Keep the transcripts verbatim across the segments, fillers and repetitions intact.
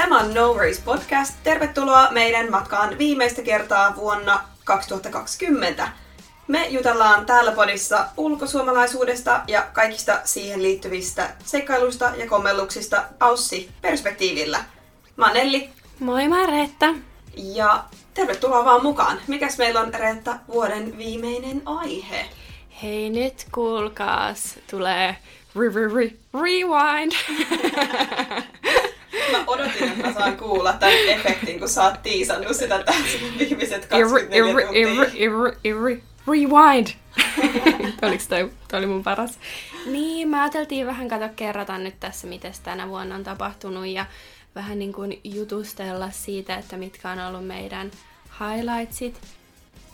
Tämä on No Race Podcast. Tervetuloa meidän matkaan viimeistä kertaa vuonna kaksituhattakaksikymmentä. Me jutellaan täällä podissa ulkosuomalaisuudesta ja kaikista siihen liittyvistä seikkailuista ja kommelluksista Aussi-perspektiivillä. Mä oon Elli. Moi, mä oon Reetta. Ja tervetuloa vaan mukaan. Mikäs meillä on, Reetta, vuoden viimeinen aihe? Hei, nyt kuulkaas. Tulee rewind. Mä odotin, että mä saan kuulla tämän efektin, kun sä oot tiisannut sitä tässä viimeiset kaksikymmentäneljä tuntia. Rewind! Oliko toi, toi oli mun paras? Niin, mä ajateltiin vähän kato kerrata nyt tässä, miten tänä vuonna on tapahtunut ja vähän niin kuin jutustella siitä, että mitkä on ollut meidän highlightsit.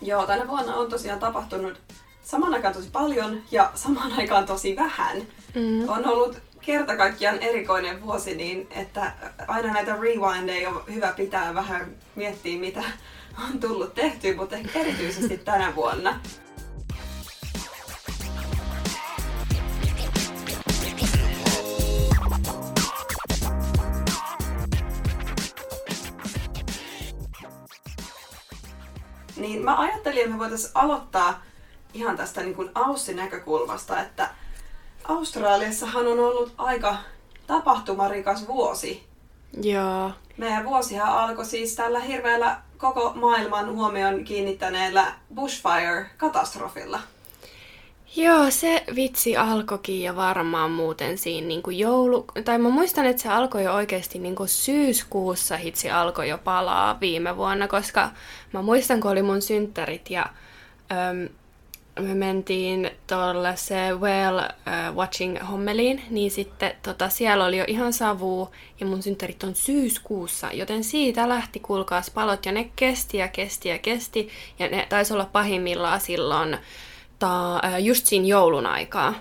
Joo, tänä vuonna on tosiaan tapahtunut samaan aikaan tosi paljon ja samaan aikaan tosi vähän. Mm. On ollut kerta kaikkiaan erikoinen vuosi, niin että aina näitä rewindeja on hyvä pitää vähän miettiä, mitä on tullut tehtyä, mutta erityisesti tänä vuonna. Niin mä ajattelin, että me voitaisiin aloittaa ihan tästä niin kuin Aussi-näkökulmasta, että Australiassahan on ollut aika tapahtumarikas vuosi. Joo. Meidän vuosihan alkoi siis tällä hirveällä koko maailman huomion kiinnittäneellä bushfire-katastrofilla. Joo, se vitsi alkoikin ja varmaan muuten siinä niin kuin joulu... Tai mä muistan, että se alkoi jo oikeasti niin kuin syyskuussa hitsi alkoi jo palaa viime vuonna, koska mä muistan, kun oli mun synttärit ja... Öm, me mentiin tuollaiseen Well uh, Watching-hommeliin, niin sitten tota, siellä oli jo ihan savua, ja mun synttärit on syyskuussa, joten siitä lähti, kuulkaas, palot, ja ne kesti ja kesti ja kesti, ja ne taisi olla pahimmillaan silloin ta, just siinä joulun aikaa.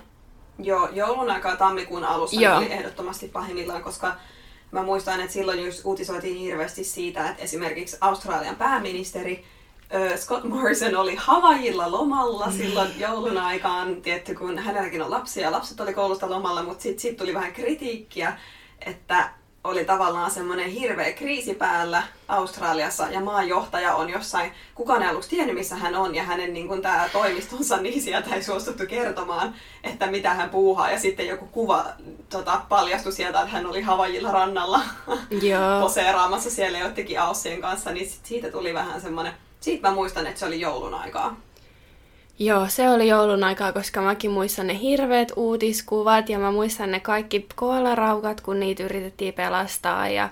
Joo, joulun aikaa tammikuun alussa Joo. oli ehdottomasti pahimmillaan, koska mä muistan, että silloin just uutisoitiin hirveästi siitä, että esimerkiksi Australian pääministeri Scott Morrison oli Havaijilla lomalla silloin joulun aikaan, tietty, kun hänelläkin on lapsia ja lapset oli koulusta lomalla, mutta sitten sit tuli vähän kritiikkiä, että oli tavallaan semmoinen hirveä kriisi päällä Australiassa ja maanjohtaja on jossain, kukaan ei ollut tiennyt missä hän on ja hänen niin kun, tää toimistonsa niin sieltä ei suostuttu kertomaan, että mitä hän puuhaa ja sitten joku kuva tota, paljastui sieltä, että hän oli Havaijilla rannalla poseeraamassa siellä jotenkin Aussien kanssa, niin sit siitä tuli vähän semmoinen. Siitä mä muistan, että se oli joulun aikaa. Joo, se oli joulun aikaa, koska mäkin muistan ne hirveät uutiskuvat ja mä muistan ne kaikki koolaraukat, kun niitä yritettiin pelastaa ja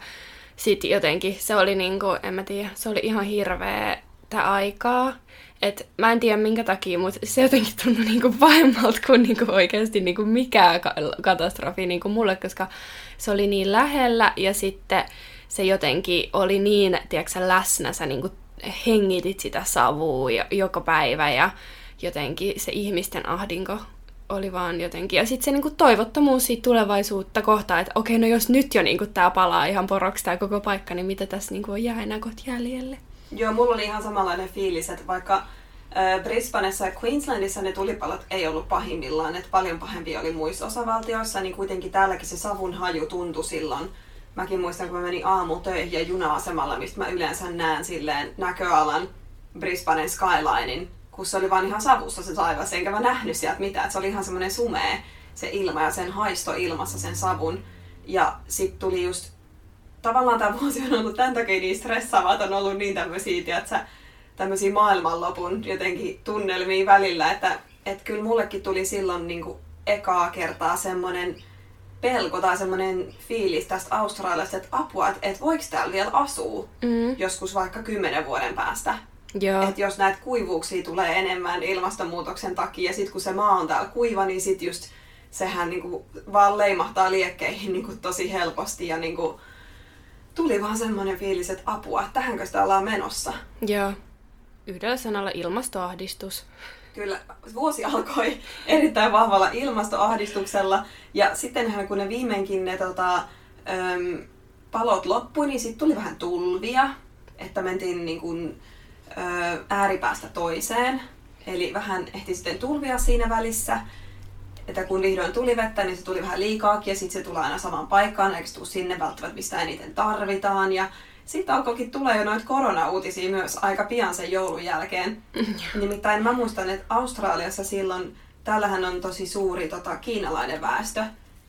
sit jotenkin se oli niinku, en mä tiedä, se oli ihan hirveetä aikaa. Et mä en tiedä minkä takia, mutta se jotenkin tuntui niinku pahemmalta kuin niinku oikeasti niinku mikään katastrofi niinku mulle, koska se oli niin lähellä ja sitten se jotenkin oli niin, tiedätkö, läsnä sä niinku hengitit sitä savua joka päivä ja jotenkin se ihmisten ahdinko oli vaan jotenkin. Ja sitten se niinku toivottomuus siitä tulevaisuutta kohtaan, että okei, no jos nyt jo niinku tää palaa ihan poroksi tää koko paikka, niin mitä tässä niinku jää enää kohta jäljelle? Joo, mulla oli ihan samanlainen fiilis, että vaikka äh, Brisbanessa ja Queenslandissa ne tulipalot ei ollut pahimmillaan, että paljon pahempia oli muissa osavaltioissa, niin kuitenkin täälläkin se savun haju tuntui silloin. Mäkin muistan, kun mä menin aamutöihin ja juna-asemalla, mistä mä yleensä näen silleen näköalan Brisbanen skylinein, kun se oli vaan ihan savussa se taivas, enkä mä nähnyt sieltä mitään. Et se oli ihan semmoinen sumea se ilma ja sen haisto ilmassa sen savun. Ja sit tuli just, tavallaan tää vuosi on ollut tän takia niin stressaavaa, että on ollut niin tämmösiä, tiiätsä, tämmösiä maailmanlopun jotenkin tunnelmia välillä, että et kyllä mullekin tuli silloin niinku ekaa kertaa semmonen pelko tai semmoinen fiilis tästä Australiasta, että apua, että et voiko täällä vielä asua mm. joskus vaikka kymmenen vuoden päästä. Että jos näitä kuivuuksia tulee enemmän ilmastonmuutoksen takia ja sitten kun se maa on täällä kuiva, niin sitten just sehän niinku vaan leimahtaa liekkeihin niinku tosi helposti ja niinku tuli vaan semmoinen fiilis, että apua, että tähänkö sitä ollaan menossa. Joo. Yhdellä sanalla ilmastoahdistus. Kyllä, vuosi alkoi erittäin vahvalla ilmastoahdistuksella ja sittenhän kun ne viimeinkin ne tota, äm, palot loppui, niin sitten tuli vähän tulvia, että mentiin niin kun, ä, ääripäästä toiseen. Eli vähän ehti sitten tulvia siinä välissä että kun vihdoin tuli vettä, niin se tuli vähän liikaakin ja sitten se tulee aina samaan paikkaan, eikä se tule sinne välttämättä, mistä eniten tarvitaan. Ja sitten alkoikin tulee jo noita korona-uutisia myös aika pian sen joulun jälkeen. Nimittäin mä muistan, että Australiassa silloin, täällähän on tosi suuri tota, kiinalainen väestö,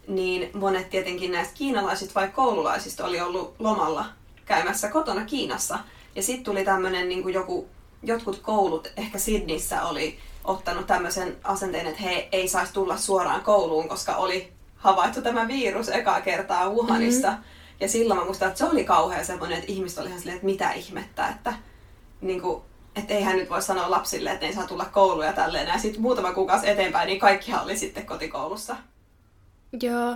niin monet tietenkin näistä kiinalaisista vai koululaisista oli ollut lomalla käymässä kotona Kiinassa. Ja sitten tuli tämmöinen niin kuin joku, jotkut koulut, ehkä Sydneyssä oli ottanut tämmöisen asenteen, että he ei saisi tulla suoraan kouluun, koska oli havaittu tämä virus ekaa kertaa Wuhanissa. Mm-hmm. Ja silloin mä muistan, että se oli kauhean semmoinen, että ihmiset oli ihan silleen, että mitä ihmettä, että niin kuin, et eihän nyt voi sanoa lapsille, että ei saa tulla kouluun ja tälleen. Ja sitten muutama kuukausi eteenpäin, niin kaikkihan oli sitten kotikoulussa. Joo,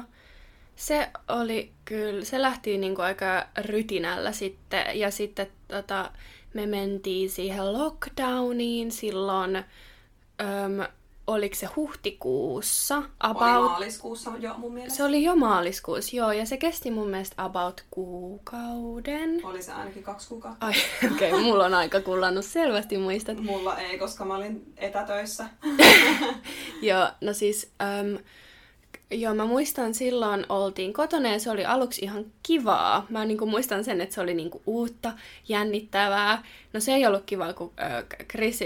se oli kyllä, se lähti niinku aika rytinällä sitten. Ja sitten tota, me mentiin siihen lockdowniin silloin, öm, oliko se huhtikuussa? About... Oli maaliskuussa jo mun mielestä. Se oli jo maaliskuussa, joo, ja se kesti mun mielestä about kuukauden. Oli se ainakin kaksi kuukautta. Ai, okei, okay, mulla on aika kullannut, selvästi muistat. Mulla ei, koska mä olin etätöissä. Joo, no siis... Öm, Joo, mä muistan silloin oltiin kotona ja se oli aluksi ihan kivaa. Mä niinku muistan sen, että se oli niinku uutta, jännittävää. No se ei ollut kivaa, kun äh, Chris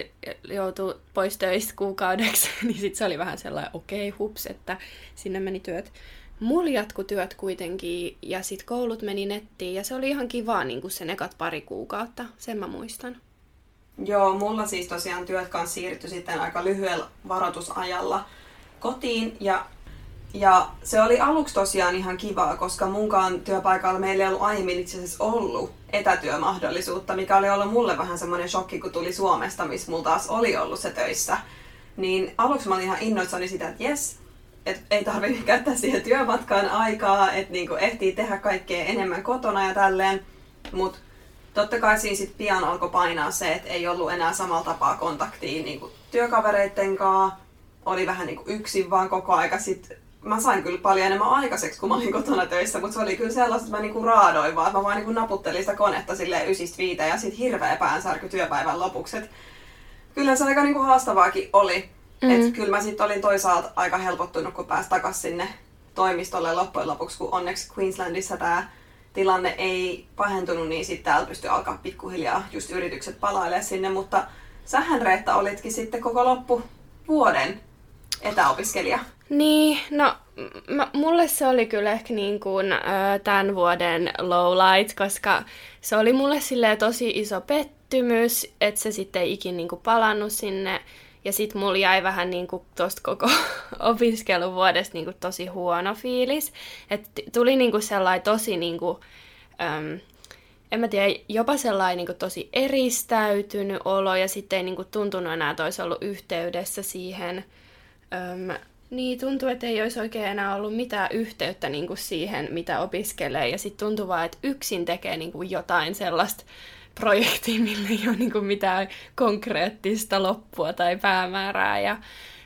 joutui pois töistä kuukaudeksi, niin sit se oli vähän sellainen okei, okay, hups, että sinne meni työt. Mulla jatkui työt kuitenkin ja sit koulut meni nettiin ja se oli ihan kivaa niinku sen ekat pari kuukautta, sen mä muistan. Joo, mulla siis tosiaan työt kanssa siirtyi sitten aika lyhyellä varoitusajalla kotiin ja Ja se oli aluksi tosiaan ihan kivaa, koska munkaan työpaikalla meillä ei ollut aiemmin itse asiassa ollut etätyömahdollisuutta, mikä oli ollut mulle vähän semmoinen shokki, kun tuli Suomesta, missä mulla taas oli ollut se töissä. Niin aluksi mä olin ihan innoissani sitä, että jes, et ei tarvitse käyttää siihen työmatkaan aikaa, että niinku ehtii tehdä kaikkea enemmän kotona ja tälleen. Mutta totta kai siinä sit pian alkoi painaa se, että ei ollut enää samalla tapaa kontaktia niinku työkavereitten kanssa. Oli vähän niinku yksin vaan koko aika sit. Mä sain kyllä paljon enemmän aikaiseksi, kun mä olin kotona töissä, mutta se oli kyllä sellaista, että mä niinku raadoin vaan. Mä vaan niinku naputtelin sitä konetta silleen ysistä viiteen ja sit hirveä päänsärky työpäivän lopuksi. Et kyllä se aika niinku haastavaakin oli. Mm-hmm. Et kyllä mä sit olin toisaalta aika helpottunut, kun pääsi takas sinne toimistolle loppujen lopuksi, kun onneksi Queenslandissa tää tilanne ei pahentunut, niin sit täällä pystyi alkaa pikkuhiljaa just yritykset palailemaan sinne. Mutta sähän, Reetta, olitkin sitten koko loppuvuoden etäopiskelija. Niin, no mä, mulle se oli kyllä ehkä niin kuin, ö, tämän vuoden lowlight, koska se oli mulle silleen tosi iso pettymys, että se sitten ei ikin niin kuin palannut sinne. Ja sit mulla jäi vähän niin kuin tosta koko opiskeluvuodesta niin kuin tosi huono fiilis. Että tuli niin kuin sellainen tosi, niin kuin, äm, en mä tiedä, jopa sellainen niin kuin tosi eristäytynyt olo ja sitten ei niin kuin tuntunut enää, että olisi ollut yhteydessä siihen... Äm, Niin, tuntuu, että ei olisi oikein enää ollut mitään yhteyttä niin kuin siihen, mitä opiskelee. Ja sitten tuntuu vaan, että yksin tekee niin kuin jotain sellaista projektia, millä ei ole niin kuin mitään konkreettista loppua tai päämäärää. Ja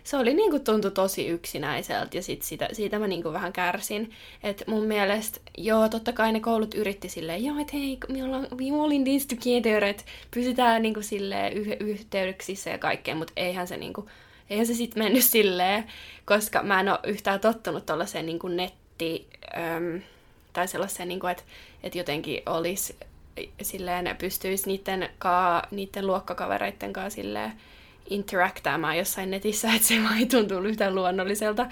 se oli niin kuin, tuntui tosi yksinäiseltä ja sit sitä, siitä mä niin kuin vähän kärsin. Et mun mielestä, joo, totta kai ne koulut yritti silleen, joo, että hei, me ollaan, me all in this together, että pysytään niin kuin silleen yh- yhteyksissä ja kaikkeen, mutta eihän se... Niin kuin, Eihän se sitten mennyt silleen, koska mä en ole yhtään tottunut tuollaiseen niin kuin netti, äm, tai sellaiseen, niin kuin, että, että jotenkin olisi silleen, pystyisi niiden, kaa, niiden luokkakavereiden kanssa silleen interactaamaan jossain netissä, että se ei tuntunut yhtään luonnolliselta.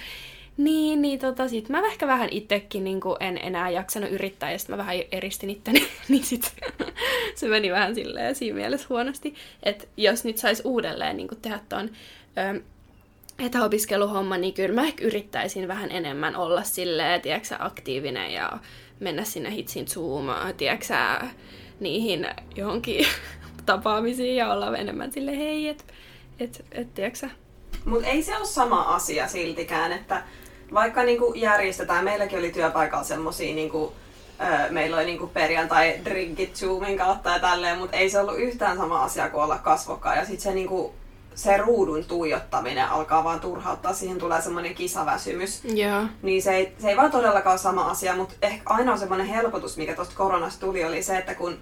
Niin, niin tota, sit mä ehkä vähän itsekin niin kuin en enää jaksanut yrittää, ja sit mä vähän eristin itteni, niin sit se meni vähän silleen siinä mielessä huonosti, että jos nyt sais uudelleen niin kuin tehdä ton etäopiskeluhomma, niin kyllä mä ehkä yrittäisin vähän enemmän olla silleen, tiedätkö, aktiivinen ja mennä sinne hitsin zoomaan, tiedätkö, niihin johonkin tapaamisiin ja olla enemmän silleen, hei, et, et, et tiedätkö. Mutta ei se ole sama asia siltikään, että vaikka niinku järjestetään, meilläkin oli työpaikalla semmosia, niinku, ö, meillä oli niinku perjantai-drinkit Zoomin kautta ja tälleen, mutta ei se ollut yhtään sama asia kuin olla kasvokkaan. Ja sit se, niinku, se ruudun tuijottaminen alkaa vaan turhauttaa, siihen tulee semmoinen kisaväsymys. Yeah. Niin se ei, se ei vaan todellakaan ole sama asia, mutta ehkä aina on semmoinen helpotus, mikä tuosta koronasta tuli, oli se, että kun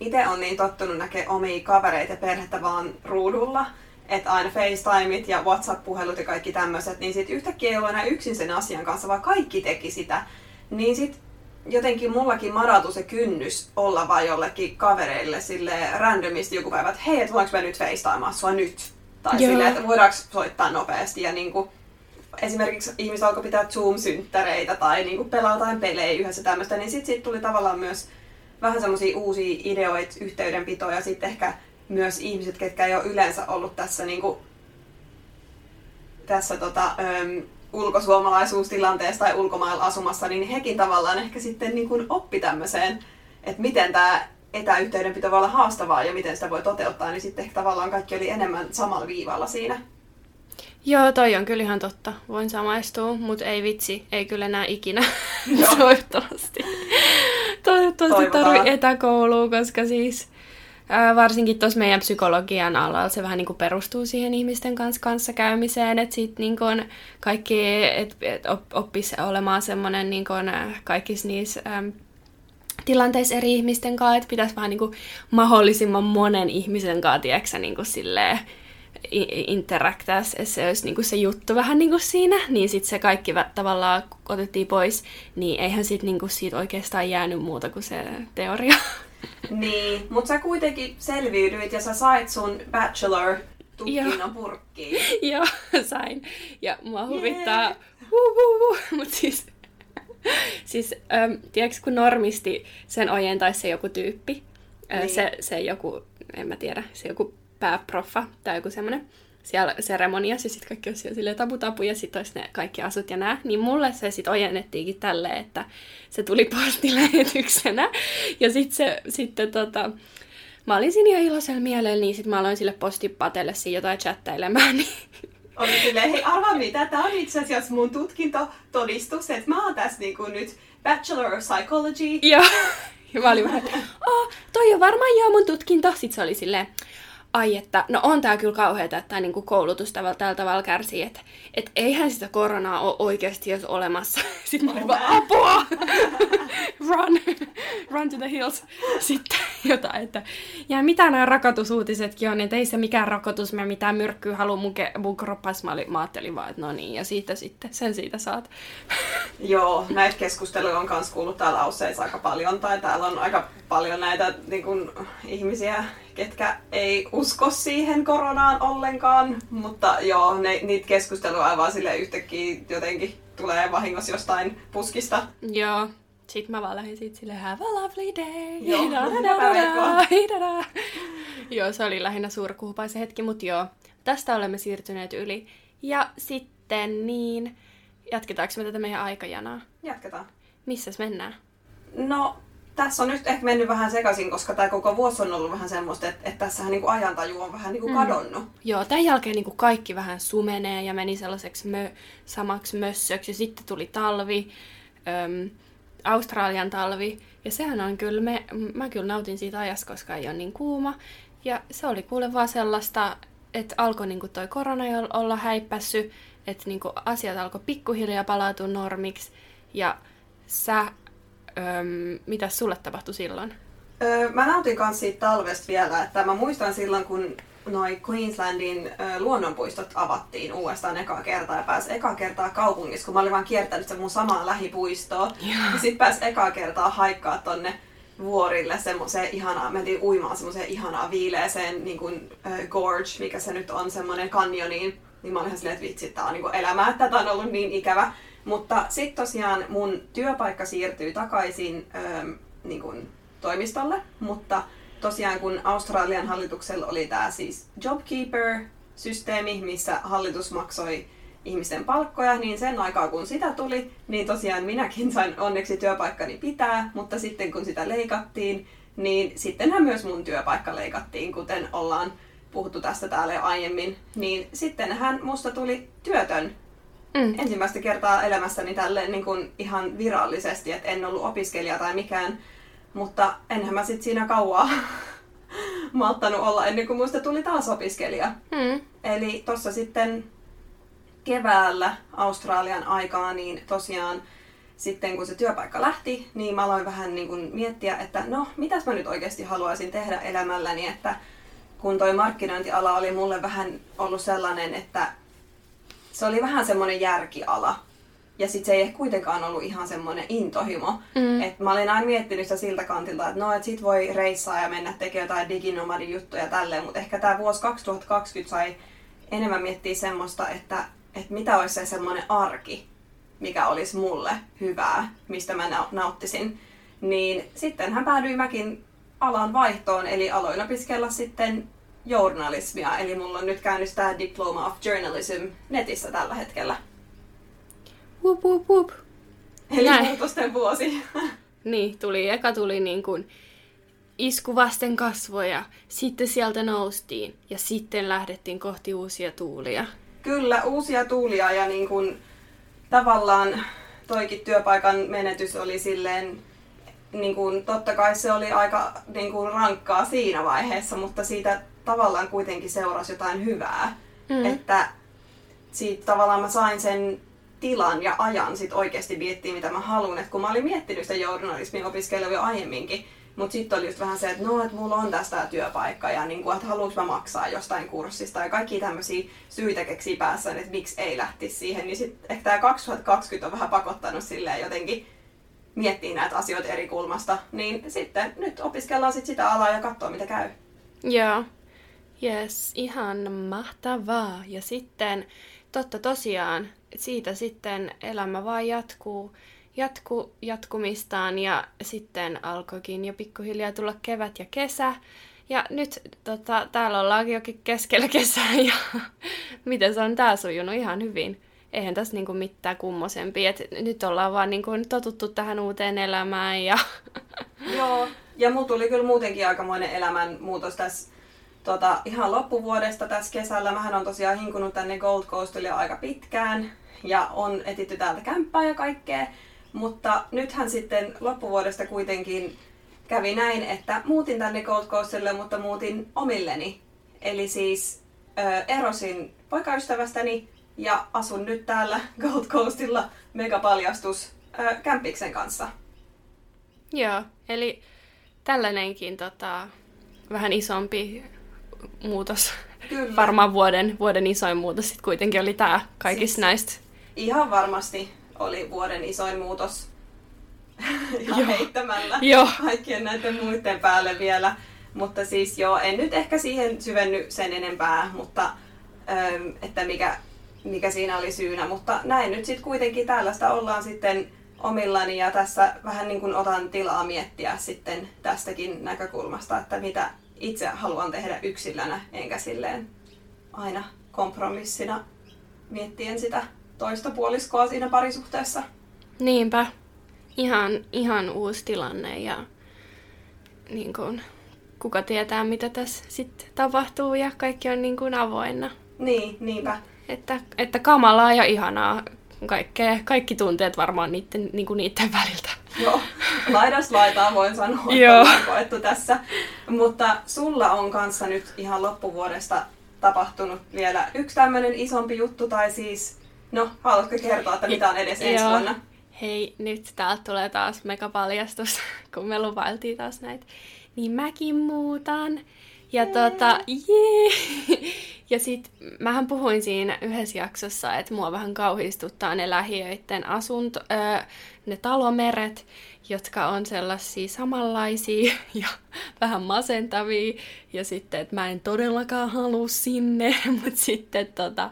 itse on niin tottunut näkemään omia kavereita ja perhettä vaan ruudulla, että aina FaceTimeit ja WhatsApp-puhelut ja kaikki tämmöiset, niin sitten yhtäkkiä ei ole enää yksin sen asian kanssa, vaan kaikki teki sitä. Niin sitten jotenkin mullakin maratui se kynnys olla vaan jollekin kavereille silleen randomisti joku päivä, että hei, et voinko mä nyt FaceTimaa sua nyt? Tai yeah. silleen, että voidaanko soittaa nopeasti ja niinku... Esimerkiksi ihmiset alkoi pitää Zoom-synttäreitä tai niinku pelaa jotain pelejä yhdessä tämmöistä, niin sitten siitä tuli tavallaan myös vähän semmoisia uusia ideoita, yhteydenpitoja, sitten ehkä myös ihmiset, ketkä ei ole yleensä ollut tässä, niinku, tässä tota, äm, ulkosuomalaisuustilanteessa tai ulkomailla asumassa, niin hekin tavallaan ehkä sitten niinku oppi tämmöiseen, että miten tämä etäyhteydenpito voi olla haastavaa ja miten sitä voi toteuttaa, niin sitten ehkä tavallaan kaikki oli enemmän samalla viivalla siinä. Joo, toi on kyllä ihan totta. Voin samaistua, mutta ei vitsi, ei kyllä enää ikinä. Toivottavasti. Toivottavasti tarvii etäkoulua, koska siis ää, varsinkin tuossa meidän psykologian alalla se vähän niinku perustuu siihen ihmisten kanssa kanssakäymiseen, että sit niinku kaikki et, et oppisi olemaan semmoinen niinku kaikissa niissä äm, tilanteissa eri ihmisten kanssa, että pitäisi vähän niinku mahdollisimman monen ihmisen kanssa, tiedäksä, niinku silleen interaktaas, se olisi niinku se juttu vähän niinku siinä, niin sitten se kaikki tavallaan otettiin pois, niin eihän sit niinku siitä oikeastaan jäänyt muuta kuin se teoria. Niin, mutta sä kuitenkin selviydyit ja sä sait sun bachelor-tutkinnon purkkiin. Joo, sain. Ja mua huvittaa, yeah. huu, huu, huu. mut siis, siis ähm, tiedätkö, kun normisti sen ojentaisi se joku tyyppi, niin. se, se joku, en mä tiedä, se joku pääproffa tai joku semmoinen siellä seremoniassa ja sitten kaikki on siellä silleen tapu tapu ja sitten olisi ne kaikki asut ja nää. Niin mulle se sitten ojennettiinkin tälleen, että se tuli postilähetyksenä ja sitten sit, tota, mä olin siinä ihan iloisella mielellä, niin sitten mä aloin sille postipatelle siinä jotain chattailemaan. Niin... Oli silleen, hei arvaa mitä, tää on itse asiassa mun tutkintotodistus, että mä oon tässä niinku nyt Bachelor of Psychology. Joo, ja mä olin vähän, oh, toi on varmaan joo mun tutkinto. Sitten se oli silleen, ai, että no on tää kyllä kauheeta, että tää niinku koulutus tällä tavalla kärsii, että et eihän sitä koronaa ole oikeasti jos olemassa. Sitten mä olin vaan, apua! Run! Run to the hills! Sitten jotain, että ja mitä nämä rokotusuutisetkin on, että ei se mikään rokotus, mä mitään myrkkyä haluu mun, ke- mun kroppas. Mä, olin, mä ajattelin vaan, että no niin, ja siitä sitten, sen siitä saat. Joo, näitä keskusteluja on kans kuullut täällä Ausseissa aika paljon, tai täällä on aika paljon näitä niin kun, ihmisiä, ketkä ei usko siihen koronaan ollenkaan, mutta joo, ne, niitä keskustelua aivan silleen yhtäkkiä jotenkin tulee vahingossa jostain puskista. Joo, sit mä vaan lähdin siitä silleen, have a lovely day, joo, da-da-da-da-da-da-da. Joo, se oli lähinnä suurkuhupaisen hetki, mutta joo, tästä olemme siirtyneet yli. Ja sitten niin, jatketaanko me tätä meidän aikajanaa? Jatketaan. Missäs mennään? No... Tässä on nyt ehkä mennyt vähän sekaisin, koska tämä koko vuosi on ollut vähän semmoista, että, että tässähän niinku ajantaju on vähän niinku kadonnut. Mm. Joo, tämän jälkeen niinku kaikki vähän sumenee ja meni sellaiseksi mö, samaksi mössöksi. Ja sitten tuli talvi, äm, Australian talvi. Ja sehän on kyllä, me, mä kyllä nautin siitä ajasta, koska ei ole niin kuuma. Ja se oli kuule vaan sellaista, että alkoi niinku toi korona olla häippässyt. Että niinku asiat alkoi pikkuhiljaa palautua normiksi. Ja sä... Öm, mitä sulle tapahtui silloin? Öö, mä nautin kans siitä talvesta vielä, että mä muistan silloin, kun noi Queenslandin ö, luonnonpuistot avattiin uudestaan ekaa kertaa ja pääsi ekaa kertaa kaupungissa, kun mä olin vaan kiertänyt sen mun samaan lähipuistoon. Yeah. Ja sit pääsi ekaa kertaa haikkaa tonne vuorille semmoseen ihanaa, mentiin uimaan semmoseen ihanaa viileeseen niin kuin, ö, gorge, mikä se nyt on, semmonen kanjoniin. Niin mä olin ihan silleen, että vitsi, tää on niinku elämää, että tää on ollut niin ikävä. Mutta sitten tosiaan mun työpaikka siirtyy takaisin öö, niin kun toimistolle, mutta tosiaan kun Australian hallituksella oli tämä siis JobKeeper-systeemi, missä hallitus maksoi ihmisten palkkoja, niin sen aikaa kun sitä tuli, niin tosiaan minäkin sain onneksi työpaikkani pitää, mutta sitten kun sitä leikattiin, niin sittenhän myös mun työpaikka leikattiin, kuten ollaan puhuttu tästä täällä jo aiemmin, niin sittenhän musta tuli työtön. Mm. Ensimmäistä kertaa elämässäni tälleen niin kuin ihan virallisesti, että en ollut opiskelija tai mikään, mutta enhän mä sit siinä kauaa malttanut olla ennen kuin muista tuli taas opiskelija. Mm. Eli tossa sitten keväällä Australian aikaa, niin tosiaan sitten kun se työpaikka lähti, niin mä aloin vähän niin kuin miettiä, että no, mitäs mä nyt oikeasti haluaisin tehdä elämälläni, että kun toi markkinointiala oli mulle vähän ollut sellainen, että se oli vähän semmoinen järkiala. Ja sit se ei ehkä kuitenkaan ollut ihan semmoinen intohimo. Mm. Et mä olin aina miettinyt sitä siltä kantilta, että no, et sit voi reissaa ja mennä tekemään jotain diginomadin juttuja tälleen. Mutta ehkä tää vuosi kaksituhattakaksikymmentä sai enemmän miettiä semmoista, että, että mitä olisi se semmoinen arki, mikä olisi mulle hyvää, mistä mä nauttisin. Niin sittenhän päädyin mäkin alan vaihtoon, eli aloin opiskella sitten journalismia. Eli mulla on nyt käynnissä tää Diploma of Journalism netissä tällä hetkellä. Wup, wup, wup. Eli näin. Muutosten vuosi. Niin, tuli. Eka tuli niin kuin isku vasten kasvoja, sitten sieltä noustiin ja sitten lähdettiin kohti uusia tuulia. Kyllä, uusia tuulia ja niin kuin tavallaan toikin työpaikan menetys oli silleen, niin kuin, totta kai se oli aika niin kuin rankkaa siinä vaiheessa, mutta siitä tavallaan kuitenkin seurasi jotain hyvää. Mm. Että siitä tavallaan mä sain sen tilan ja ajan sit oikeesti miettiä, mitä mä haluan. Et kun mä olin miettinyt sitä journalismin opiskelua jo aiemminkin, mutta sitten oli just vähän se, että no, et mulla on tästä työpaikka ja niinku, että haluanko mä maksaa jostain kurssista ja kaikki tämmöisiä syitä keksii päässään, että miksi ei lähtisi siihen. Niin sitten ehkä tämä kaksituhattakaksikymmentä on vähän pakottanut silleen jotenkin miettiä näitä asioita eri kulmasta. Niin sitten nyt opiskellaan sit sitä alaa ja katsoo, mitä käy. Joo. Yes, ihan mahtavaa. Ja sitten totta tosiaan, siitä sitten elämä vaan jatkuu jatku, jatkumistaan ja sitten alkoikin jo pikkuhiljaa tulla kevät ja kesä. Ja nyt tota, täällä ollaankin jokin keskellä kesää ja miten se on tää sujunut ihan hyvin. Eihän tässä niinku mitään kummosempi. Et nyt ollaan vaan niinku totuttu tähän uuteen elämään. Ja joo, ja mulla tuli kyllä muutenkin aikamoinen elämänmuutos tässä. Tota, ihan loppuvuodesta tässä kesällä. Mähän on tosiaan hinkunut tänne Gold Coastille aika pitkään ja on etitty täältä kämppää ja kaikkea. Mutta nythän sitten loppuvuodesta kuitenkin kävi näin, että muutin tänne Gold Coastille, mutta muutin omilleni. Eli siis ö, erosin poikaystävästäni ja asun nyt täällä Gold Coastilla megapaljastus ö, kämpiksen kanssa. Joo, eli tällainenkin tota, vähän isompi muutos. Kyllä. Varmaan vuoden, vuoden isoin muutos sitten kuitenkin oli tämä kaikista siis näistä. Ihan varmasti oli vuoden isoin muutos. Ihan joo. Heittämällä joo. Kaikkien näiden muiden päälle vielä. Mutta siis joo, en nyt ehkä siihen syvenny sen enempää, mutta että mikä, mikä siinä oli syynä. Mutta näin nyt sitten kuitenkin tällaista ollaan sitten omillani ja tässä vähän niin kuin otan tilaa miettiä sitten tästäkin näkökulmasta, että mitä itse haluan tehdä yksilönä, enkä silleen aina kompromissina miettien sitä toista puoliskoa siinä parisuhteessa. Niinpä. Ihan, ihan uusi tilanne ja niin kun, kuka tietää, mitä tässä sitten tapahtuu ja kaikki on niin kun avoinna. Niin, niinpä. Että, että kamalaa ja ihanaa. Kaikkea, kaikki tunteet varmaan niiden, niin kuin niiden väliltä. Joo, laidasta laitaan voin sanoa, että on koettu tässä. Mutta sulla on kanssa nyt ihan loppuvuodesta tapahtunut vielä yksi tämmöinen isompi juttu, tai siis, no, haluatko kertoa, että mitä on edes ensi joo. vuonna? Hei, nyt täältä tulee taas megapaljastus, kun me lupailtiin taas näitä. Niin mäkin muutan. Ja tota, jee! Ja sit mähän puhuin siinä yhdessä jaksossa, että mua vähän kauhistuttaa ne lähiöiden asunto, öö, ne talomeret, jotka on sellaisia samanlaisia ja vähän masentavia. Ja sitten, että mä en todellakaan halua sinne, mutta sitten tota,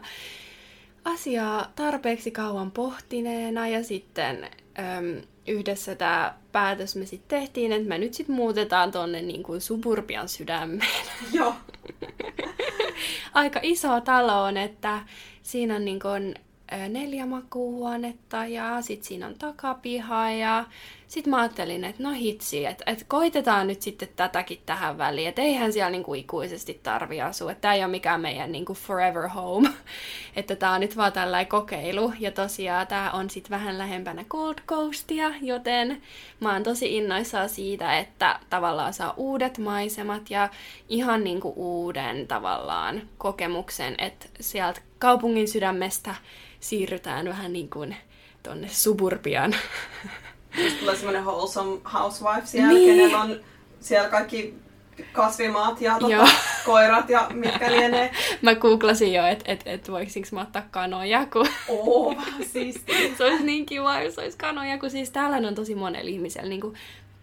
asiaa tarpeeksi kauan pohtineena ja sitten öö, yhdessä tämä päätös me sitten tehtiin, että me nyt sitten muutetaan tuonne niin kuin suburbian sydämeen. Joo. Aika iso talo on, että siinä on niin kuin neljä makuuhuonetta ja sitten siinä on takapiha. Ja sitten mä ajattelin, että no hitsi, että, että koitetaan nyt sitten tätäkin tähän väliin. Että eihän siellä niin kuin ikuisesti tarvi asua. Että tämä ei ole mikään meidän niin kuin forever home. Että tämä on nyt vaan tällainen kokeilu. Ja tosiaan tämä on sitten vähän lähempänä Gold Coastia, joten mä oon tosi innoissaan siitä, että tavallaan saa uudet maisemat ja ihan niin kuin uuden tavallaan kokemuksen, että sieltä kaupungin sydämestä siirrytään vähän niin kuin tonne suburbiaan. Sitten tulee semmoinen wholesome housewife siellä, niin. Kenellä on siellä kaikki kasvimaat ja tota, koirat ja mitkä lienee. Mä googlasin jo, että et, et voisinko mä ottaa kanoja, kun... Oo, siistiä. Se olisi niin kiva, jos olisi kanoja, kun siis tällainen on tosi monella ihmisellä, niin kuin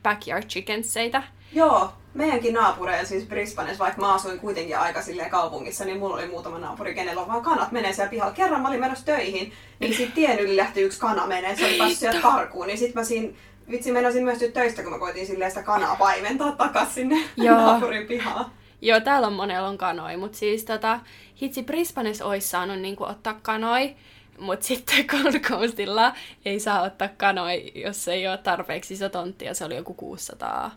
backyard chickensseitä. Joo, meidänkin naapureilla, siis Brisbaneissa, vaikka mä asuin kuitenkin aika silleen kaupungissa, niin mulla oli muutama naapuri, kenellä on vaan kanat menee siellä pihalla. Kerran mä olin menossa töihin, niin siitä tien yli lähti yksi kana menee, se oli päässyt sieltä karkuun, niin sit mä siinä... Vitsi, menosin myös töistä, kun mä koitin silleen sitä kanaa paimentaa takas sinne naapurin pihaan. Joo, täällä on monella on kanoi, mutta siis tota, hitsi Brisbanes ois saanut niinku ottaa kanoi, mutta sitten Gold Coastilla ei saa ottaa kanoi, jos ei ole tarpeeksi iso tontti, ja se oli joku kuusisataa.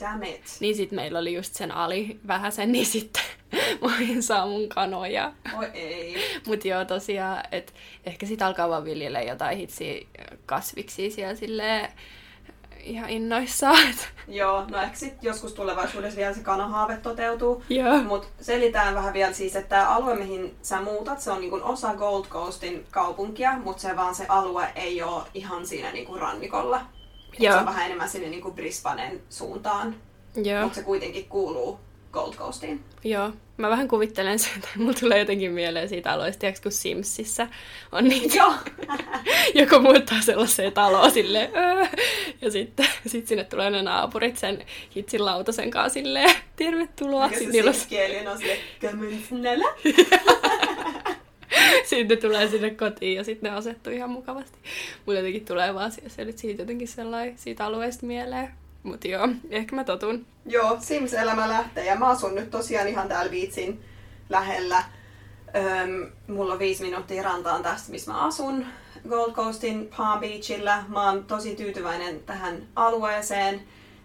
Damn it. Niin sit meillä oli just sen ali vähäsen, niin sitten voin saa mun kanoja. Oi ei. Mut joo tosiaan, et ehkä sit alkaa vaan viljellä jotain hitsiä kasviksia siellä silleen. Ihan innoissaan. Joo, no ehkä sitten joskus tulevaisuudessa vielä se kanahaave toteutuu. Joo. Mutta selitään vähän vielä siis, että tämä alue, mihin sä muutat, se on niinku osa Gold Coastin kaupunkia, mutta se vaan se alue ei ole ihan siinä niinku rannikolla. Joo. Se on vähän enemmän sinne niinku Brisbanen suuntaan, mutta se kuitenkin kuuluu Gold Coastiin. Joo. Mä vähän kuvittelen sen, että mulla tulee jotenkin mieleen siitä aloista, tiiäks, kun Simsissä on niitä, joo. Joku muuttaa sellaiseen taloon silleen, öö. ja sitten sit sinne tulee ne naapurit sen hitsin lautasen kanssa silleen, tervetuloa. Mikä se Sims-kielinen on silleen, kömynsnälä. Sitten tulee sinne kotiin ja sitten ne asettuu ihan mukavasti. Mulla jotenkin tulee vaan siitä jotenkin sellainen siitä alueesta mieleen. Mut joo, ehkä mä totun. Joo, Sims-elämä lähtee ja mä asun nyt tosiaan ihan täällä Viitsin lähellä. Öm, mulla on viisi minuuttia rantaan tästä, missä mä asun, Gold Coastin Palm Beachillä. Mä oon tosi tyytyväinen tähän alueeseen.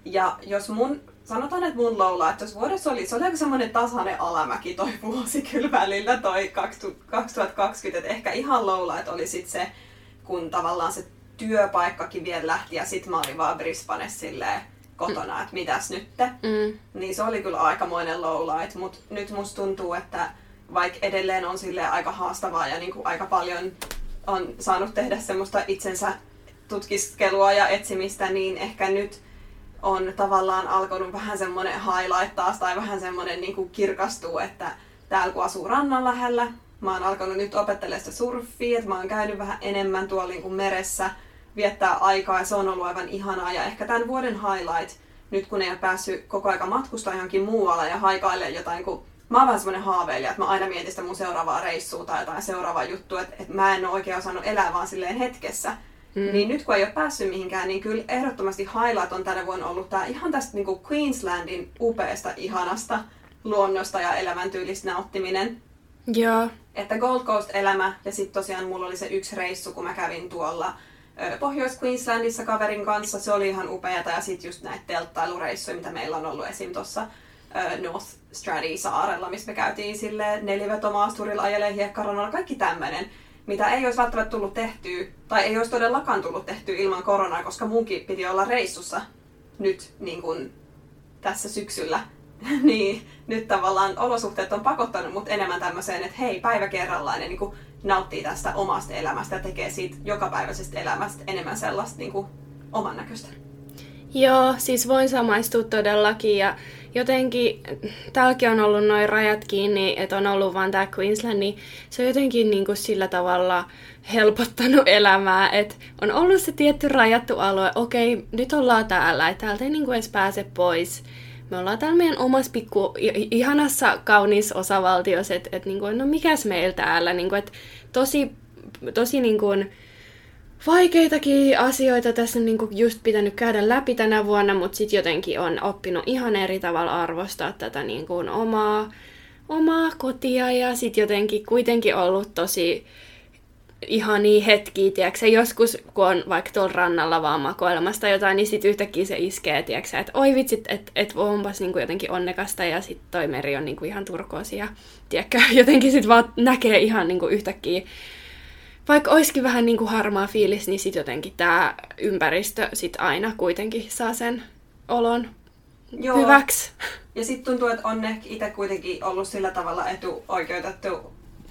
Ja jos mun, sanotaan, että mun loula, että jos vuodessa oli, se oli aika semmonen tasainen alamäki toi vuosi kyllä välillä, toi kaksituhattakaksikymmentä, että ehkä ihan loula, että oli sit se, kun tavallaan se työpaikkakin vielä lähti ja sit mä olin vaan Brisbane silleen kotona, mm. että mitäs nytte. Mm. Niin se oli kyllä aikamoinen lowlight, mut nyt musta tuntuu, että vaikka edelleen on silleen aika haastavaa ja niinku aika paljon on saanut tehdä semmoista itsensä tutkiskelua ja etsimistä, niin ehkä nyt on tavallaan alkanut vähän semmonen highlight taas tai vähän semmonen niinku kirkastuu, että täällä kun asuu rannan lähellä, mä oon alkanut nyt opettelemaan sitä surffia, että mä oon käynyt vähän enemmän tuolla niin kuin meressä viettää aikaa ja se on ollut aivan ihanaa. Ja ehkä tämän vuoden highlight, nyt kun ei ole päässyt koko ajan matkustaa johonkin muualla ja haikailemaan jotain, kun mä oon vähän semmoinen haaveilija, että mä aina mietin sitä mun seuraavaa reissua tai jotain seuraavaa juttua, että, että mä en ole oikein osannut elää vaan silleen hetkessä. Mm. Niin nyt kun ei ole päässyt mihinkään, niin kyllä ehdottomasti highlight on tänä vuonna ollut tää ihan tästä niin kuin Queenslandin upeasta, ihanasta luonnosta ja elämäntyylistä nauttiminen. Joo. Että Gold Coast-elämä ja sitten tosiaan mulla oli se yksi reissu, kun mä kävin tuolla Pohjois-Queenslandissa kaverin kanssa. Se oli ihan upeata ja sitten just näitä telttailureissuja, mitä meillä on ollut esim. Tuossa North Stradee-saarella, missä me käytiin silleen nelivetomaasurilla ajelee hiekkarannalla. Kaikki tämmöinen, mitä ei olisi välttämättä tullut tehtyä tai ei olisi todellakaan tullut tehtyä ilman koronaa, koska munkin piti olla reissussa nyt niin kun tässä syksyllä. Niin, nyt tavallaan olosuhteet on pakottanut mut enemmän tämmöiseen, että hei, päivä kerrallaan ja niin kuin nauttii tästä omasta elämästä ja tekee siitä jokapäiväisestä elämästä enemmän sellaista niin kuin oman näköistä. Joo, siis voin samaistua todellakin ja jotenkin täälläkin on ollut noi rajat kiinni, että on ollut vaan tää Queensland, niin se on jotenkin niin kuin sillä tavalla helpottanut elämää, että on ollut se tietty rajattu alue, okei, nyt ollaan täällä, että täältä ei niin kuin edes pääse pois. Me ollaan täällä meidän omassa pikku, ihanassa, kaunis osavaltiossa, että et, niinku, no mikäs meillä täällä, niinku, et, tosi, tosi niinku, vaikeitakin asioita tässä on niinku, just pitänyt käydä läpi tänä vuonna, mutta sitten jotenkin on oppinut ihan eri tavalla arvostaa tätä niinku, omaa, omaa kotia ja sitten jotenkin kuitenkin ollut tosi ihania hetkiä, tiiäksä, joskus kun on vaikka tuolla rannalla vaan makoilemasta jotain, niin sitten yhtäkkiä se iskee, tiiäksä, että oi vitsit, että et, onpas niinku jotenkin onnekasta ja sitten toi meri on niinku ihan turkoosi ja tiiäkö, jotenkin sitten vaan näkee ihan niinku yhtäkkiä, vaikka olisikin vähän niinku harmaa fiilis, niin sitten jotenkin tämä ympäristö sit aina kuitenkin saa sen olon. Joo. Hyväksi. Ja sitten tuntuu, että on ehkä itse kuitenkin ollut sillä tavalla etuoikeutettu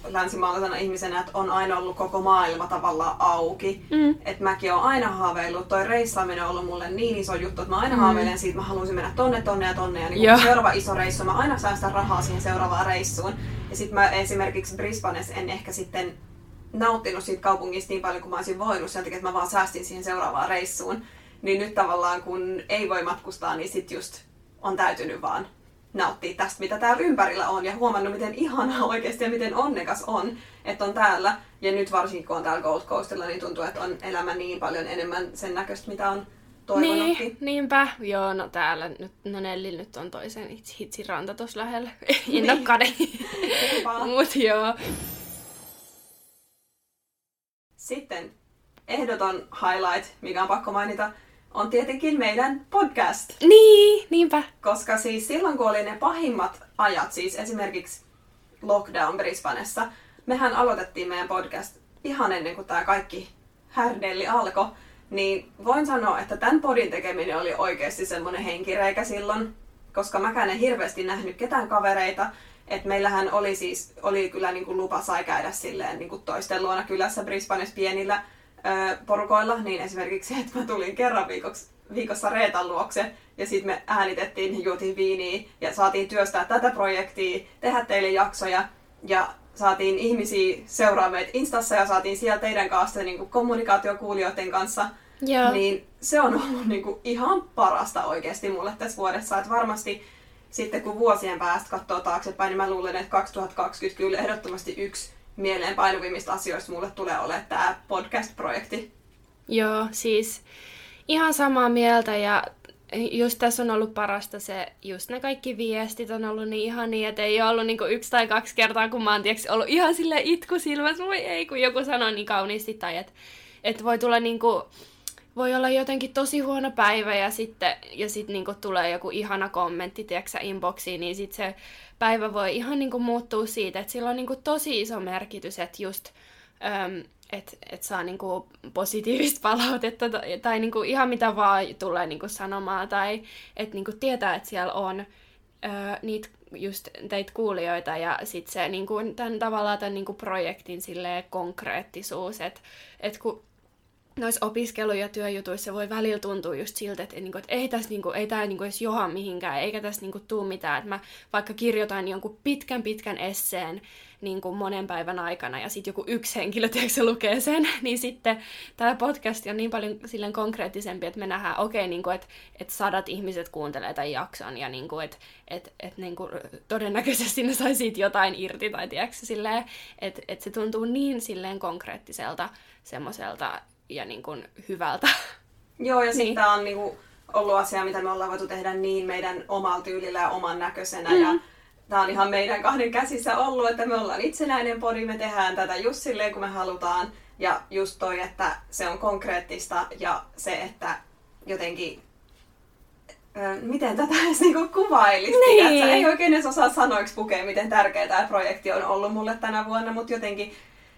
länsimaalaisena ihmisenä, että on aina ollut koko maailma tavallaan auki. Mm. Että mäkin oon aina haaveillut, toi reissaaminen on ollut mulle niin iso juttu, että mä aina mm. haaveilen siitä, mä haluaisin mennä tonne, tonne ja tonne. Ja niin seuraava iso reissu, mä aina säästän rahaa siihen seuraavaan reissuun. Ja sit mä esimerkiksi Brisbanessa en ehkä sitten nauttinut siitä kaupungista niin paljon kuin mä olisin voinut, sen takia, että mä vaan säästin siihen seuraavaan reissuun. Niin nyt tavallaan kun ei voi matkustaa, niin sit just on täytynyt vaan nauttia tästä, mitä täällä ympärillä on, ja huomannut, miten ihanaa oikeasti ja miten onnekas on, että on täällä. Ja nyt varsinkin, kun on täällä Gold Coastilla, niin tuntuu, että on elämä niin paljon enemmän sen näköistä, mitä on toivonutkin. Niin, niinpä. Joo, no täällä nyt, no Nelli nyt on toisen hitsiranta tuossa lähellä. En ole kade. Mut joo. Sitten ehdoton highlight, mikä on pakko mainita, on tietenkin meidän podcast. Niin, niinpä. Koska siis silloin, kun oli ne pahimmat ajat, siis esimerkiksi lockdown Brisbanessa, mehän aloitettiin meidän podcast ihan ennen kuin tämä kaikki härdelli alkoi, niin voin sanoa, että tämän podin tekeminen oli oikeasti semmoinen henkireikä silloin, koska mäkään en hirveästi nähnyt ketään kavereita, että meillähän oli siis, oli kyllä niin kuin lupa sai käydä silleen niin kuin toisten luona kylässä Brisbanessa pienillä porukoilla, niin esimerkiksi se, että mä tulin kerran viikoksi, viikossa Reetan luokse ja sitten me äänitettiin, juotiin viiniä ja saatiin työstää tätä projektia, tehdä teille jaksoja ja saatiin ihmisiä seuraa meitä Instassa ja saatiin siellä teidän kanssa niin kuin kommunikaatiokuulijoiden kanssa. Joo. Niin se on ollut niin kuin ihan parasta oikeasti mulle tässä vuodessa, että varmasti sitten kun vuosien päästä katsoo taaksepäin, niin mä luulen, että kaksituhattakaksikymmentä kyllä ehdottomasti yksi mieleen painuvimmista asioista mulle tulee olemaan tämä podcast-projekti. Joo, siis ihan samaa mieltä ja just tässä on ollut parasta se, just ne kaikki viestit on ollut niin ihania, että ei ole ollut niinku yksi tai kaksi kertaa, kun mä oon tiiäks, ollut ihan silleen itkusilmässä, voi ei, kun joku sanoo niin kauniisti tai että et voi tulla niinku, voi olla jotenkin tosi huono päivä ja sitten ja sit niinku tulee joku ihana kommentti, tiiäksä, inboxiin, niin sit se päivä voi ihan niinku muuttua siitä, että sillä on niinku tosi iso merkitys, että just, äm, et, et saa niinku positiivista palautetta tai, tai niinku ihan mitä vaan tulee niinku sanomaan tai että niinku tietää, että siellä on ää, niitä just teitä kuulijoita ja sitten se niinku, tämän, tavallaan tämän niinku projektin silleen konkreettisuus, että et kun noissa opiskelu- ja työjutuissa voi välillä tuntua just siltä, että, että ei tässä niinku, ei tää niinku edes joha mihinkään, eikä tässä niinku tuu mitään. Että mä vaikka kirjoitan jonkun pitkän pitkän esseen niinku monen päivän aikana ja sitten joku yksi henkilö tiedätkö, lukee sen, niin sitten tämä podcast on niin paljon silleen konkreettisempi, että me nähdään, okei, okay, niinku, että et sadat ihmiset kuuntelee tämän jakson ja niinku, että et, et, niinku, todennäköisesti ne sai siitä jotain irti tai tiedätkö, silleen, että et se tuntuu niin silleen konkreettiselta semmoiselta ja niin kuin hyvältä. Joo, ja sitten tämä on niin kuin ollut asia, mitä me ollaan voitu tehdä niin meidän omalla tyylillä ja oman näköisenä. Mm. Ja tämä on ihan meidän kahden käsissä ollut, että me ollaan itsenäinen podi, me tehdään tätä just silleen, kun me halutaan. Ja just toi, että se on konkreettista ja se, että jotenkin äh, miten tätä edes niin kuvailisi. Niin. Ei oikein edes osaa sanoiksi pukea, miten tärkeä tämä projekti on ollut mulle tänä vuonna, mutta jotenkin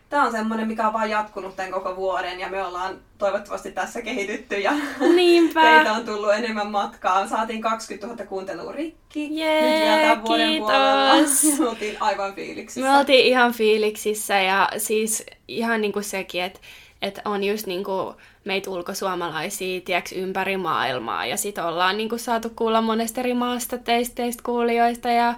tämä on semmoinen, mikä on vaan jatkunut tämän koko vuoden ja me ollaan toivottavasti tässä kehitytty ja niinpä. Teitä on tullut enemmän matkaa. Saatiin kaksikymmentätuhatta kuuntelua rikki. Jee, nyt vielä tämän vuoden kiitos. Puolella. Me oltiin aivan fiiliksissä. Me oltiin ihan fiiliksissä ja siis ihan niin kuin sekin, että et on just niin kuin meitä ulkosuomalaisia tiiäks, ympäri maailmaa ja sit ollaan niin kuin saatu kuulla monesta eri maasta teistä, teistä kuulijoista ja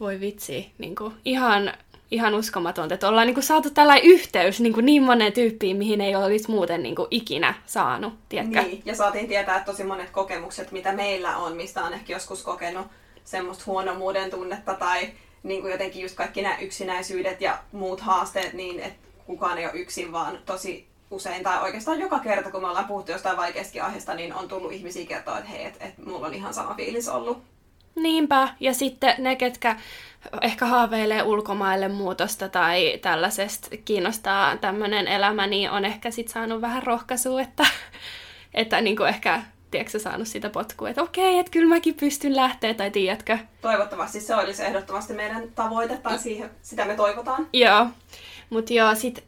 voi vitsi, niin kuin ihan... Ihan uskomatonta, että ollaan niinku saatu tällainen yhteys niinku niin moneen tyyppiin, mihin ei olisi muuten niinku ikinä saanut, tiedätkö? Niin, ja saatiin tietää tosi monet kokemukset, mitä meillä on, mistä on ehkä joskus kokenut semmoista huonomuuden tunnetta tai niinku jotenkin just kaikki nämä yksinäisyydet ja muut haasteet niin, että kukaan ei ole yksin, vaan tosi usein tai oikeastaan joka kerta, kun me ollaan puhuttu jostain vaikeastakin aiheesta, niin on tullut ihmisiä kertoa, että hei, että et, mulla on ihan sama fiilis ollut. Niinpä, ja sitten ne, ketkä ehkä haaveilee ulkomaille muutosta tai tällaisesta kiinnostaa tämmöinen elämä, niin on ehkä sitten saanut vähän rohkaisua, että, että niin kuin ehkä, tiedätkö, saanut sitä potkua, että okei, että kyllä mäkin pystyn lähteä, tai tiedätkö? Toivottavasti se olisi ehdottomasti meidän tavoite, tai siihen, sitä me toivotaan. Joo, mutta joo, sit,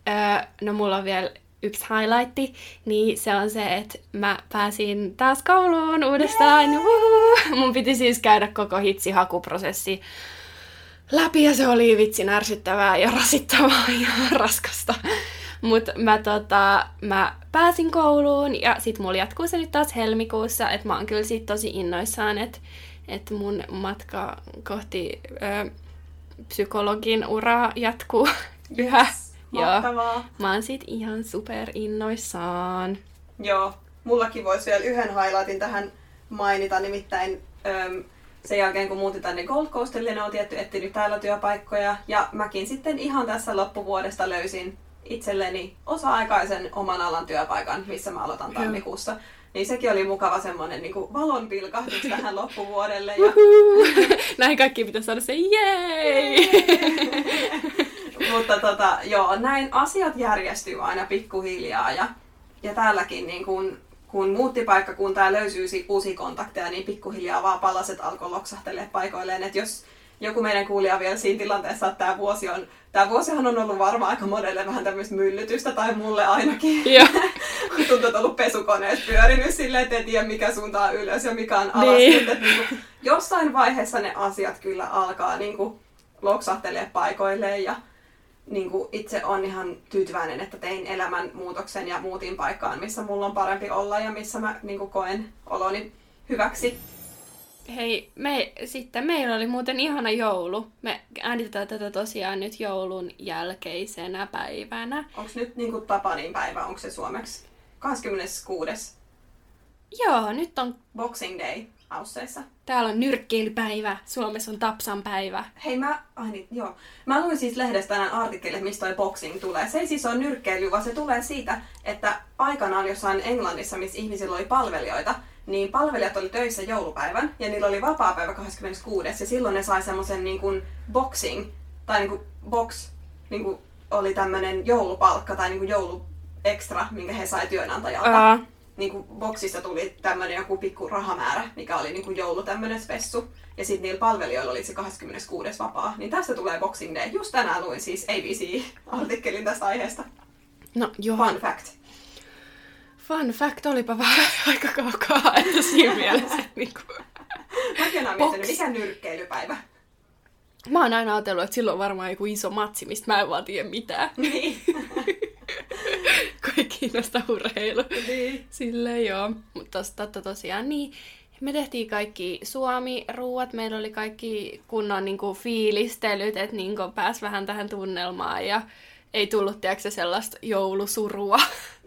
no mulla on vielä yksi highlightti, niin se on se, että mä pääsin taas kouluun uudestaan. Mun piti siis käydä koko hitsi hakuprosessi läpi ja se oli vitsin ärsyttävää ja rasittavaa ja raskasta. Mutta mä, tota, mä pääsin kouluun ja sit mulla jatkuu se nyt taas helmikuussa, että mä oon kyllä siitä tosi innoissaan, että et mun matka kohti ö, psykologin uraa jatkuu yhä. Yes, mahtavaa. Mä oon siitä ihan super innoissaan. Joo, mullakin voisi vielä yhden highlightin tähän mainita, nimittäin öm, sen jälkeen kun muutin tänne Gold Coastille, ne on tietty etsinyt täällä työpaikkoja ja mäkin sitten ihan tässä loppuvuodesta löysin itselleni osa-aikaisen oman alan työpaikan, missä mä aloitan tammikuussa. Niin sekin oli mukava semmoinen niin kuin valonpilkahdus tähän loppuvuodelle. Ja... näin kaikki pitäisi saada se jei! Mutta tota, joo, näin asiat järjestyy aina pikkuhiljaa. Ja, ja täälläkin, niin kun, kun muutti paikkakuntaa ja löysi uusia kontakteja, niin pikkuhiljaa vaan palaset alkoi loksahtelemaan paikoilleen. Et jos joku meidän kuulija vielä siinä tilanteessa, että tämä vuosi on, tämä vuosihan on ollut varmaan aika monelle vähän tämmöistä myllytystä, tai mulle ainakin. Tuntuu, että on ollut pesukoneet pyörinyt silleen, että ei tiedä mikä suunta on ylös ja mikä on alas. Niin. Niin jossain vaiheessa ne asiat kyllä alkaa niin kuin loksahtelee paikoilleen ja niin kuin itse on ihan tyytyväinen, että tein elämänmuutoksen ja muutin paikkaan, missä mulla on parempi olla ja missä mä niin kuin koen oloni hyväksi. Hei, me, sitten meillä oli muuten ihana joulu. Me äänitetään tätä tosiaan nyt joulun jälkeisenä päivänä. Onko nyt niin kuin Tapanin päivä, onko se suomeksi? kahdeskymmeneskuudes Joo, nyt on... Boxing Day Ausseissa. Täällä on nyrkkeilypäivä, Suomessa on Tapsan päivä. Hei, mä... Ai niin, joo. Mä luin siis lehdestä tänään artikkelin, mistä toi boxing tulee. Se ei siis ole nyrkkeily, vaan se tulee siitä, että aikanaan jossain Englannissa, missä ihmisillä oli palvelijoita, niin palvelijat oli töissä joulupäivän ja niillä oli vapaapäivä kahdeskymmeneskuudes ja silloin ne sai semmoisen niin kuin boxing, tai niin kuin box, niin kuin oli tämmöinen joulupalkka tai niin kuin jouluekstra, minkä he sai työnantajalta. Uh. Niin kuin boxista tuli tämmöinen joku pikku rahamäärä, mikä oli niin kuin joulu tämmöinen spessu. Ja sitten niillä palvelijoilla oli se kahdeskymmeneskuudes vapaa. Niin tästä tulee Boxing Day. Just tänään luin siis A B C-artikkelin tästä aiheesta. No joo. Fun fact. Fun fact, olipa vähän aika kaukaa, että siinä mielessä niinku... Mäkin olen miettinyt, mikä nyrkkeilypäivä? Mä oon aina ajatellut, että silloin on varmaan joku iso matsi, mistä mä en vaan tiedä mitään. Niin. Kun ei kiinnosta urheilu. Niin. Silleen joo. Mutta totta tosiaan niin. Me tehtiin kaikki suomi-ruuat, meillä oli kaikki kunnon niinku fiilistelyt, että niinku pääsi vähän tähän tunnelmaan ja... Ei tullut, tiedätkö, sellaista joulusurua.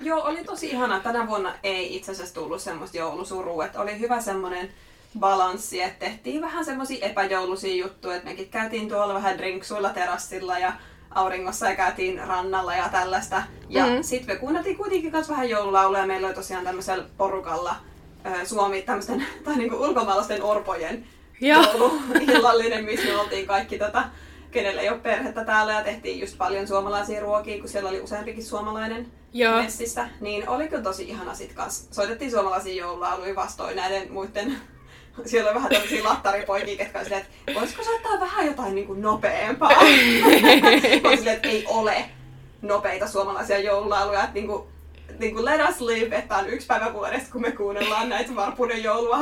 Joo, oli tosi ihanaa. Tänä vuonna ei itse asiassa tullut semmoista joulusurua. Et oli hyvä semmoinen balanssi, että tehtiin vähän semmoisia epäjouluisia juttuja. Et mekin käytiin tuolla vähän drinksuilla terassilla ja auringossa ja käytiin rannalla ja tällaista. Ja mm-hmm. sitten me kuunneltiin kuitenkin myös vähän joululauluja. Meillä oli tosiaan tämmöisellä porukalla äh, Suomi tämmöisten, tai niinku ulkomaalaisten orpojen jouluillallinen, missä me oltiin kaikki tätä. Kenellä ei ole perhettä täällä ja tehtiin just paljon suomalaisia ruokia, kun siellä oli useampikin suomalainen Joo. messissä. Niin oli kyllä tosi ihana sit kanssa. Soitettiin suomalaisia joululauluja vastoin näiden muiden. Siellä oli vähän tämmöisiä lattaripoikia, ketkä oli silleen, että voisiko soittaa vähän jotain niin kuin nopeampaa? Oli silleen, että ei ole nopeita suomalaisia joululauluja. Että niin kuin, niin kuin let us live, että on yksi päivä vuodesta, kun me kuunnellaan näitä varpuuden joulua.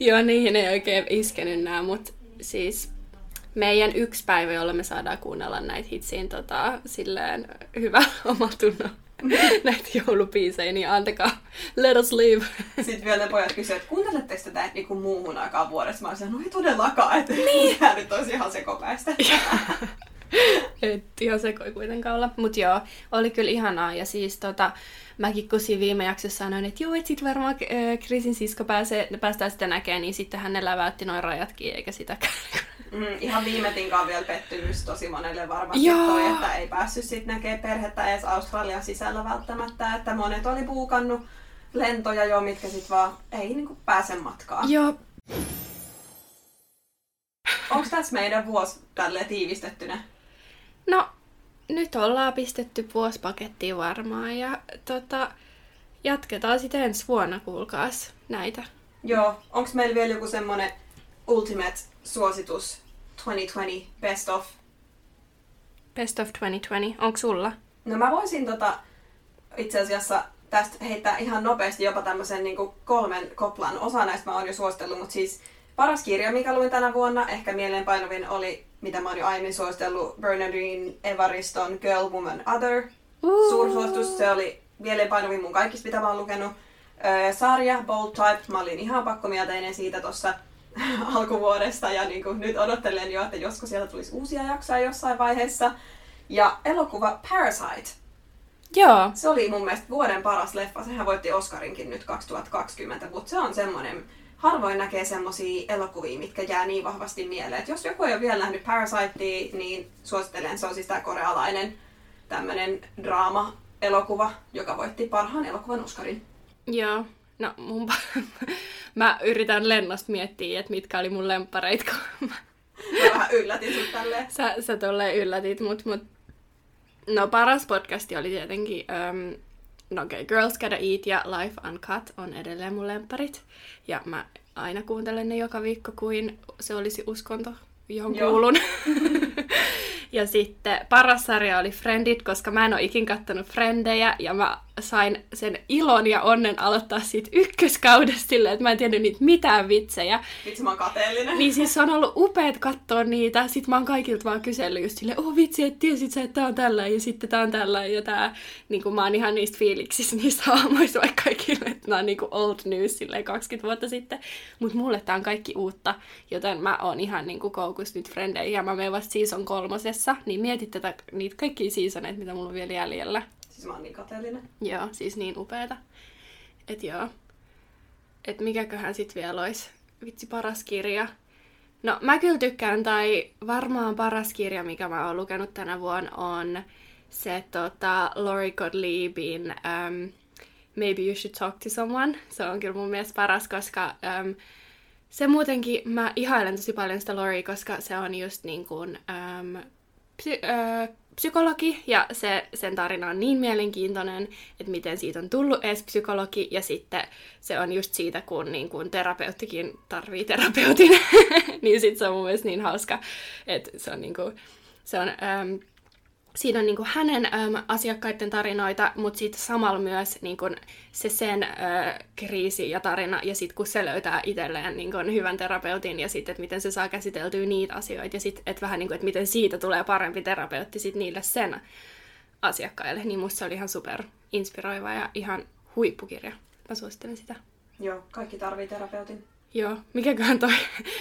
Joo, niihin ei oikein iskenyt nää, mutta siis meidän yksi päivä, jolla me saadaan kuunnella näitä hitsiin tota, silleen hyvä omatunno näitä joulubiisejä, niin antakaa let us live. Sitten vielä ne pojat kysyivät, että kuunteletteko tätä niinku muuhun aikaan vuodessa? Mä olin sanoin, no ei todellakaan, että niin. Tää nyt olisi ihan sekopäistä. Et ihan sekoi kuitenkaan olla. Mut joo, oli kyllä ihanaa. Ja siis tota, mäkin kun siinä viime jaksossa sanoin, että joo, et sit varmaan äh, Krisin sisko pääsee, päästään sitä näkemään, niin sitten hän ne läväytti noin rajatkin, eikä sitäkään. Mm, ihan viimetinkaan vielä pettymys tosi monelle varmasti toi, että ei päässyt sit näkemään perhettä edes Australian sisällä välttämättä, että monet oli buukannut lentoja jo, mitkä sit vaan ei niinku pääse matkaan. Joo. Onko tässä meidän vuosi tälleen tiivistettynä? No, nyt ollaan pistetty vuospakettiin varmaan ja tota, jatketaan sitten ensi vuonna, kuulkaas, näitä. Joo, onko meillä vielä joku semmonen ultimate suositus kaksituhattakaksikymmentä best of? Best of kaksituhattakaksikymmentä, onko sulla? No mä voisin tota, itse asiassa tästä heittää ihan nopeasti jopa tämmösen niinku kolmen koplan. Osa näistä mä oon jo suositellut, mutta siis Paras kirja, mikä luin tänä vuonna, ehkä mieleenpainovin oli, mitä mä oon jo aiemmin suositellut, Bernardine Evariston Girl, Woman, Other. Uh. Suursuositus, se oli mieleenpainovin mun kaikista, mitä mä oon lukenut. Öö, sarja Bold Type, mä olin ihan pakkomielteinen siitä tuossa alkuvuodesta ja niin kuin nyt odottelen jo, että joskus sieltä tulisi uusia jaksoja jossain vaiheessa. Ja elokuva Parasite. Joo. Se oli mun mielestä vuoden paras leffa. Sehän voitti Oscarinkin nyt kaksituhattakaksikymmentä, mutta se on semmoinen, harvoin näkee semmosia elokuvia, mitkä jää niin vahvasti mieleen. Et jos joku ei ole vielä nähnyt Parasitea, niin suosittelen. Se on siis tää korealainen tämmönen draama-elokuva, joka voitti parhaan elokuvan Oscarin. Joo. No, mun... mä yritän lennosta miettiä, että mitkä oli mun lemppareit, kun mä... Mä vähän yllätin sut tälleen. Sä, sä tolleen yllätit mut, mut... No, paras podcasti oli tietenkin... Um... No okei, okay. Girls Gotta Eat ja Life Uncut on edelleen mun lempparit. Ja mä aina kuuntelen ne joka viikko, kuin se olisi uskonto, johon Joo. kuulun. Ja sitten paras sarja oli Friendit, koska mä en oo ikin kattonut Frendejä. Ja mä sain sen ilon ja onnen aloittaa siitä ykköskaudesta silleen, että mä en tiennyt niitä mitään vitsejä. Vitsi, mä oon kateellinen. Niin siis on ollut upeat katsoa niitä. Sitten mä oon kaikilta vaan kysellyt just silleen, oh vitsi, et tiesit sä, että tää on tällä ja sitten tää on tällä ja tää. Niin kun mä oon ihan niistä fiiliksissä niistä aamuissa vaikka kaikille, että nää on niinku old news silleen kaksikymmentä vuotta sitten. Mut mulle tää on kaikki uutta, joten mä oon ihan niinku koukus nyt Frendejä. Ja mä menen vasta season kolmosessa, niin mietit tätä, niitä kaikkia seasoneita, mitä mulla on vielä jäljellä. Siis mä oon niin kateellinen. Joo, siis niin upeeta. Et joo. Et mikäköhän sit vielä ois vitsi paras kirja. No mä kyllä tykkään, tai varmaan paras kirja, mikä mä oon lukenut tänä vuonna, on se tota Lori Gottliebin um, Maybe You Should Talk to Someone. Se on kyllä mun mielestä paras, koska um, se muutenkin, mä ihailen tosi paljon sitä Lori, koska se on just niin kuin um, psy- uh, psykologi, ja se, sen tarina on niin mielenkiintoinen, että miten siitä on tullut edes psykologi, ja sitten se on just siitä, kun, niin kun terapeuttikin tarvii terapeutin, niin sitten se on mun mielestä niin hauska, että se on niin kuin, se on, äm, siinä on niin kuin hänen äm, asiakkaiden tarinoita, mutta sitten samalla myös niin kuin se sen ä, kriisi ja tarina, ja sitten kun se löytää itselleen niin kuin hyvän terapeutin, ja sitten, että miten se saa käsiteltyä niitä asioita, ja sitten, että vähän niin kuin, että miten siitä tulee parempi terapeutti sitten niille sen asiakkaille, niin musta se oli ihan super inspiroiva ja ihan huippukirja. Mä suosittelen sitä. Joo, kaikki tarvii terapeutin. Joo, mikäköhän toi?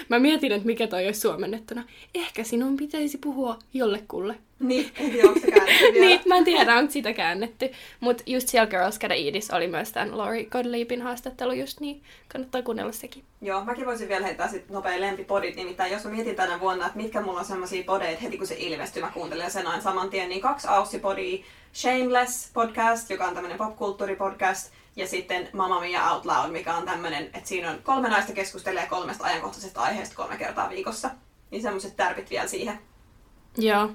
Mä mietin, että mikä toi olisi suomennettuna. Ehkä sinun pitäisi puhua jollekulle. Niin, en tiedä, onko se käännetty vielä. Niin, mä en tiedä, onko sitä käännetty. Mut just siellä Girls Gotta Eatis oli myös tämän Lori Gottliebin haastattelu just niin. Kannattaa kuunnella sekin. Joo, mäkin voisin vielä heittää sit nopea lempipodit. Nimittäin jos mä mietin tänä vuonna, että mitkä mulla on semmosia podeita heti kun se ilmestyy, mä kuuntelen sen aina saman tien, niin kaksi aussipodia. Shameless podcast, joka on tämmönen popkulttuuripodcast. Ja sitten Mamma Mia Out Loud, mikä on tämmönen, että siinä on kolme naista keskustelee kolmesta ajankohtaisesta aiheesta kolme kertaa viikossa. Niin semmoset tärpit vielä siihen. Joo.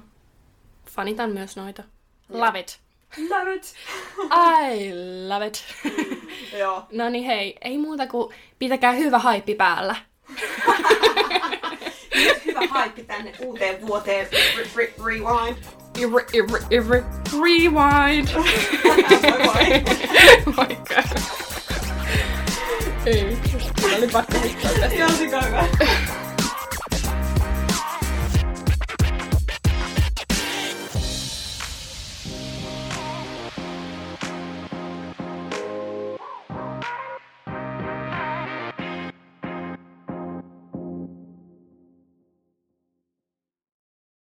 Fanitan myös noita. Love it. Love it. I love it. Joo. No niin hei, ei muuta kuin pitäkää hyvä haippi päällä. Hyvä haippi tänne uuteen vuoteen. Rewind. Rewind. Moikka. Ei, oli pakko mittaa tästä. Joo, se